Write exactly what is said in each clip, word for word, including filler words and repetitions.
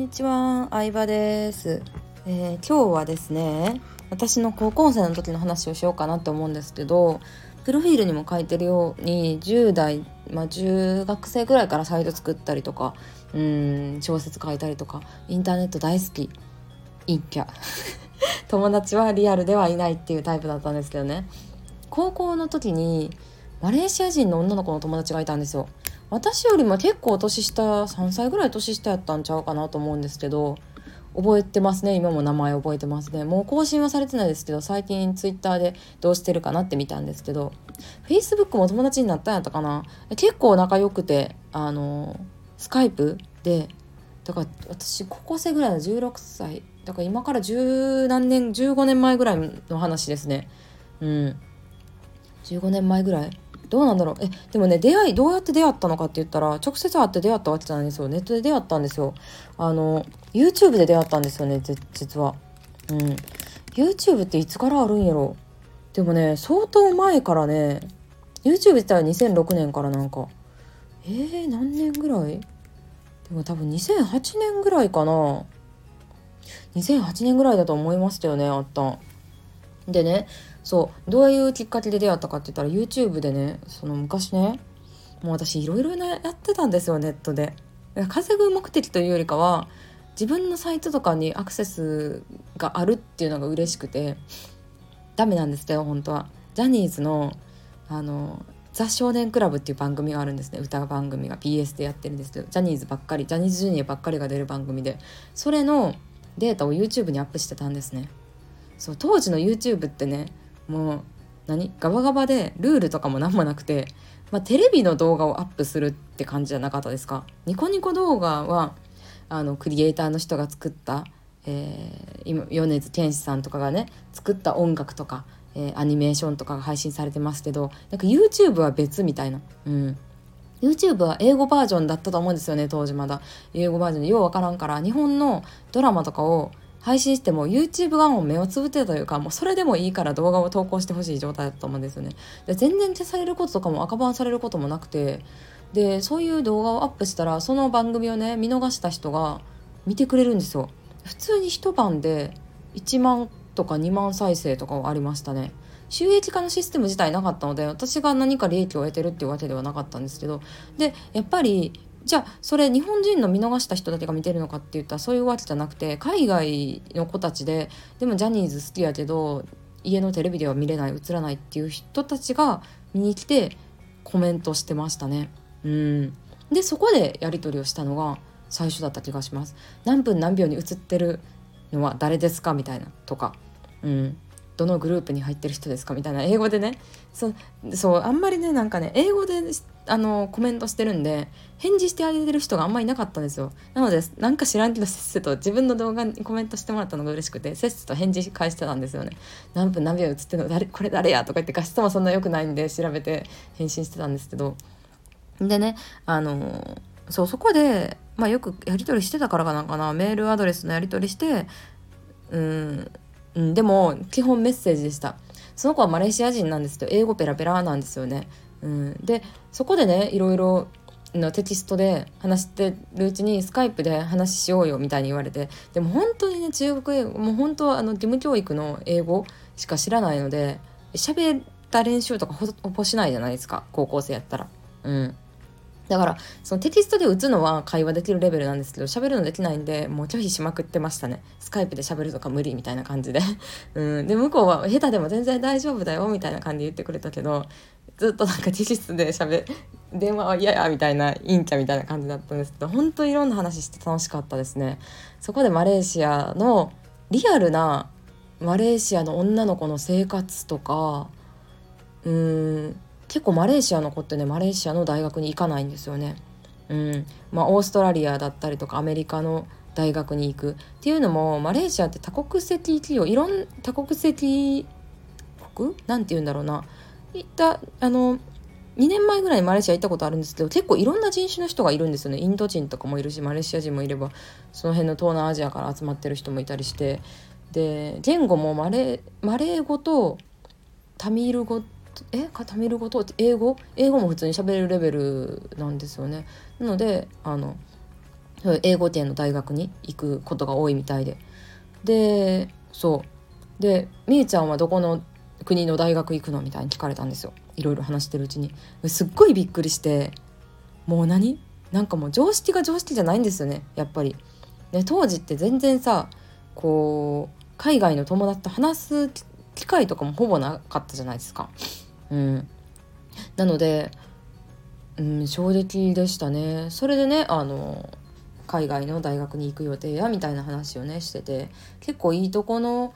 にちは、相葉です、えー、今日はですね、私の高校生の時の話をしようかなと思うんですけど、プロフィールにも書いてるようにじゅう代、まあ、中学生ぐらいからサイト作ったりとか、うーん小説書いたりとか、インターネット大好き陰キャ友達はリアルではいないっていうタイプだったんですけどね、高校の時にマレーシア人の女の子の友達がいたんですよ。私よりも結構年下、さんさいぐらい年下やったんちゃうかなと思うんですけど、覚えてますね。今も名前覚えてますね。もう更新はされてないですけど、最近ツイッターでどうしてるかなって見たんですけど、 Facebook も友達になったんやったかな。結構仲良くて、あのスカイプで、だから私高校生ぐらいのじゅうろくさいだから、今からじゅうなんねん、じゅうごねんまえぐらいの話ですね。うんじゅうごねんまえぐらい、どうなんだろう。えでもね、出会いどうやって出会ったのかって言ったら、直接会って出会ったわけじゃないんですよ。ネットで出会ったんですよ。あの YouTube で出会ったんですよね、実は。うん YouTube っていつからあるんやろ。でもね、相当前からね、 YouTube 自体はにせんろくねんから、なんかえー何年ぐらい、でも多分にせんはちねんぐらいかな、にせんはちねんぐらいだと思いましたよね、あったんでね。そうどういうきっかけで出会ったかって言ったら、 YouTube でね、その昔ね、もう私いろいろやってたんですよ、ネットで。稼ぐ目的というよりかは、自分のサイトとかにアクセスがあるっていうのが嬉しくて。ダメなんですけど本当は、ジャニーズのあのザ少年クラブっていう番組があるんですね。歌番組が ビーエス でやってるんですけど、ジャニーズばっかり、ジャニーズジュニアばっかりが出る番組で、それのデータを YouTube にアップしてたんですね。そう当時の YouTube ってね、もう何ガバガバでルールとかも何もなくて、まあ、テレビの動画をアップするって感じじゃなかったですか。ニコニコ動画はあのクリエイターの人が作った、えー、今米津玄師さんとかがね作った音楽とか、えー、アニメーションとかが配信されてますけど、なんか YouTube は別みたいな、うん、YouTube は英語バージョンだったと思うんですよね、当時まだ英語バージョンで、ようわからんから日本のドラマとかを配信しても YouTube 側も目をつぶってたというか、もうそれでもいいから動画を投稿してほしい状態だったと思うんですよね。で全然消されることとかも、赤バンされることもなくて、でそういう動画をアップしたら、その番組をね見逃した人が見てくれるんですよ。普通に一晩でいちまんとかにまん再生とかありましたね。収益化のシステム自体なかったので、私が何か利益を得てるっていうわけではなかったんですけど、でやっぱりじゃあそれ日本人の見逃した人だけが見てるのかって言ったら、そういうわけじゃなくて、海外の子たちで、でもジャニーズ好きやけど家のテレビでは見れない、映らないっていう人たちが見に来てコメントしてましたね。うんでそこでやり取りをしたのが最初だった気がします。何分何秒に映ってるのは誰ですかみたいなとか、うんどのグループに入ってる人ですかみたいな、英語でね、そ、そうあんまりね、なんかね英語であのコメントしてるんで、返事してあげてる人があんまりいなかったんですよ。なのでなんか知らんけど、せっせと自分の動画にコメントしてもらったのが嬉しくて、せっせと返事返してたんですよね。何分何秒映ってるの誰、これ誰やとか言って、画質もそんな良くないんで調べて返信してたんですけど、でねあのそうそこで、まあ、よくやり取りしてたからかなんかな、メールアドレスのやり取りして、うんうん、でも基本メッセージでした。その子はマレーシア人なんですけど、英語ペラペラなんですよね、うん、でそこでねいろいろのテキストで話してるうちに、スカイプで話しようよみたいに言われて、でも本当にね中国英語、もう本当はあの義務教育の英語しか知らないので、喋った練習とかほぼしないじゃないですか、高校生やったら。うんだからそのテキストで打つのは会話できるレベルなんですけど、喋るのできないんで、もう拒否しまくってましたね。スカイプで喋るとか無理みたいな感じでうんで向こうは下手でも全然大丈夫だよみたいな感じで言ってくれたけど、ずっとなんかテキストで喋電話は嫌やみたいな、インチャみたいな感じだったんですけど、本当にいろんな話して楽しかったですね。そこでマレーシアのリアルなマレーシアの女の子の生活とか、うーん結構マレーシアの子ってね、マレーシアの大学に行かないんですよね。うんまあ、オーストラリアだったりとかアメリカの大学に行くっていうのも、マレーシアって多国籍企業、いろん多国籍国なんて言うんだろうな、行ったあのにねんまえぐらいにマレーシア行ったことあるんですけど、結構いろんな人種の人がいるんですよね。インド人とかもいるし、マレーシア人もいれば、その辺の東南アジアから集まってる人もいたりして、で言語もマレー、マレー語とタミール語とえタミル語と英語英語も普通に喋れるレベルなんですよね。なのであの英語圏の大学に行くことが多いみたいで、でそうでみーちゃんはどこの国の大学行くのみたいに聞かれたんですよ。いろいろ話してるうちにすっごいびっくりして、もう何なんかもう常識が常識じゃないんですよね、やっぱり、ね、当時って全然さこう海外の友達と話す機会とかもほぼなかったじゃないですか、うん、なので、うん、衝撃でしたね。それでねあの海外の大学に行く予定やみたいな話をねしてて、結構いいとこの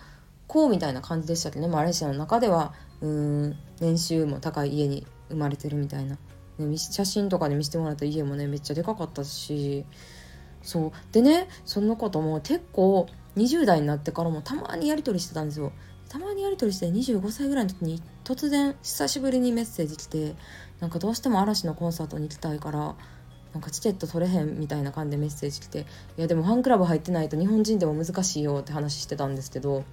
こうみたいな感じでしたけどね、マレーシアの中ではうーん年収も高い家に生まれてるみたいな、ね、写真とかで見せてもらった家もねめっちゃでかかったし、そうでねそのことも結構にじゅう代になってからもたまにやり取りしてたんですよ。たまにやり取りしてにじゅうごさいぐらいの時に突然久しぶりにメッセージ来て、なんかどうしても嵐のコンサートに行きたいからなんかチケット取れへんみたいな感じでメッセージ来て、いやでもファンクラブ入ってないと日本人でも難しいよって話してたんですけど、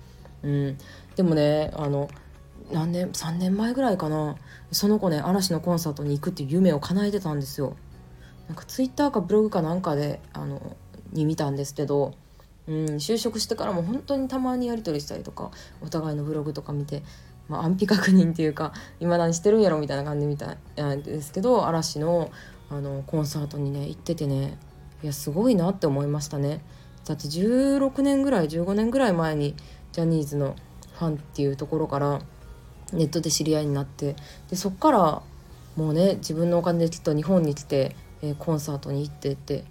うん、でもねあの何年さんねんまえぐらいかな、その子ね嵐のコンサートに行くっていう夢を叶えてたんですよ。なんかツイッターかブログかなんかであのに見たんですけど、うん、就職してからも本当にたまにやり取りしたりとかお互いのブログとか見て、まあ、安否確認っていうか未だにしてるんやろみたいな感じみたいですけど、嵐の、あのコンサートにね行っててね、いやすごいなって思いましたね。だってじゅうろくねんぐらいじゅうごねんぐらい前にジャニーズのファンっていうところからネットで知り合いになって、でそっからもうね自分のお金できっと日本に来て、えー、コンサートに行ってって、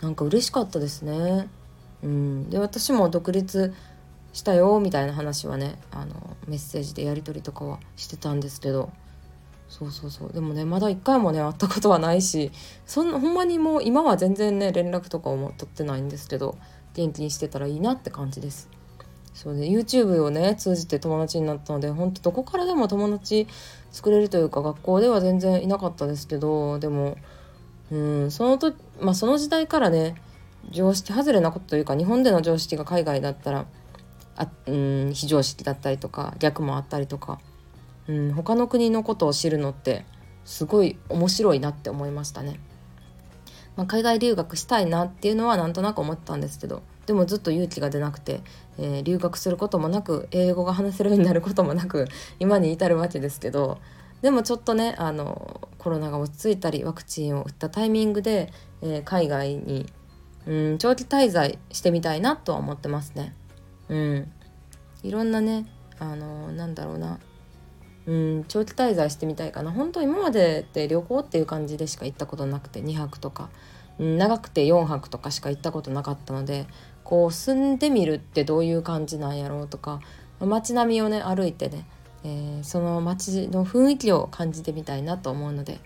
なんか嬉しかったですね。うん、で私も独立したよみたいな話はねあのメッセージでやり取りとかはしてたんですけど、そうそうそうでもねまだ一回もね会ったことはないし、そんなほんまにもう今は全然ね連絡とかも取ってないんですけど、元気にしてたらいいなって感じです。そうね、YouTube をね通じて友達になったので、本当どこからでも友達作れるというか、学校では全然いなかったですけど、でもうんそのと、まあ、その時代からね常識外れなことというか、日本での常識が海外だったらあ、うん、非常識だったりとか逆もあったりとか、うん、他の国のことを知るのってすごい面白いなって思いましたね。まあ、海外留学したいなっていうのはなんとなく思ってたんですけど、でもずっと勇気が出なくて、えー、留学することもなく英語が話せるようになることもなく今に至るわけですけど、でもちょっとねあのコロナが落ち着いたりワクチンを打ったタイミングで、えー、海外にうん、長期滞在してみたいなとは思ってますね。うん、いろんなね、あのー、なんだろうな、うん、長期滞在してみたいかな。本当今までって旅行っていう感じでしか行ったことなくて、にはくとか、うん、長くてよんはくとかしか行ったことなかったので、こう住んでみるってどういう感じなんやろうとか、街並みをね歩いてね、えー、その街の雰囲気を感じてみたいなと思うので、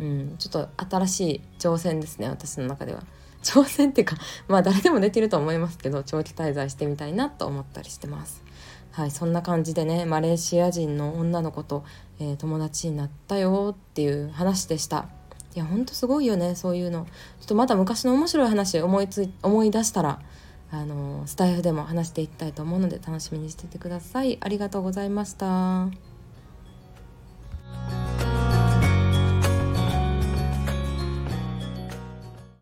うん、ちょっと新しい挑戦ですね、私の中では。挑戦っていうかまあ誰でもできると思いますけど、長期滞在してみたいなと思ったりしてます。はい、そんな感じでねマレーシア人の女の子と、えー、友達になったよっていう話でした。いやほんとすごいよね、そういうの。ちょっとまた昔の面白い話思いつい思い出したらあのー、スタイフでも話していきたいと思うので楽しみにしててください。ありがとうございました。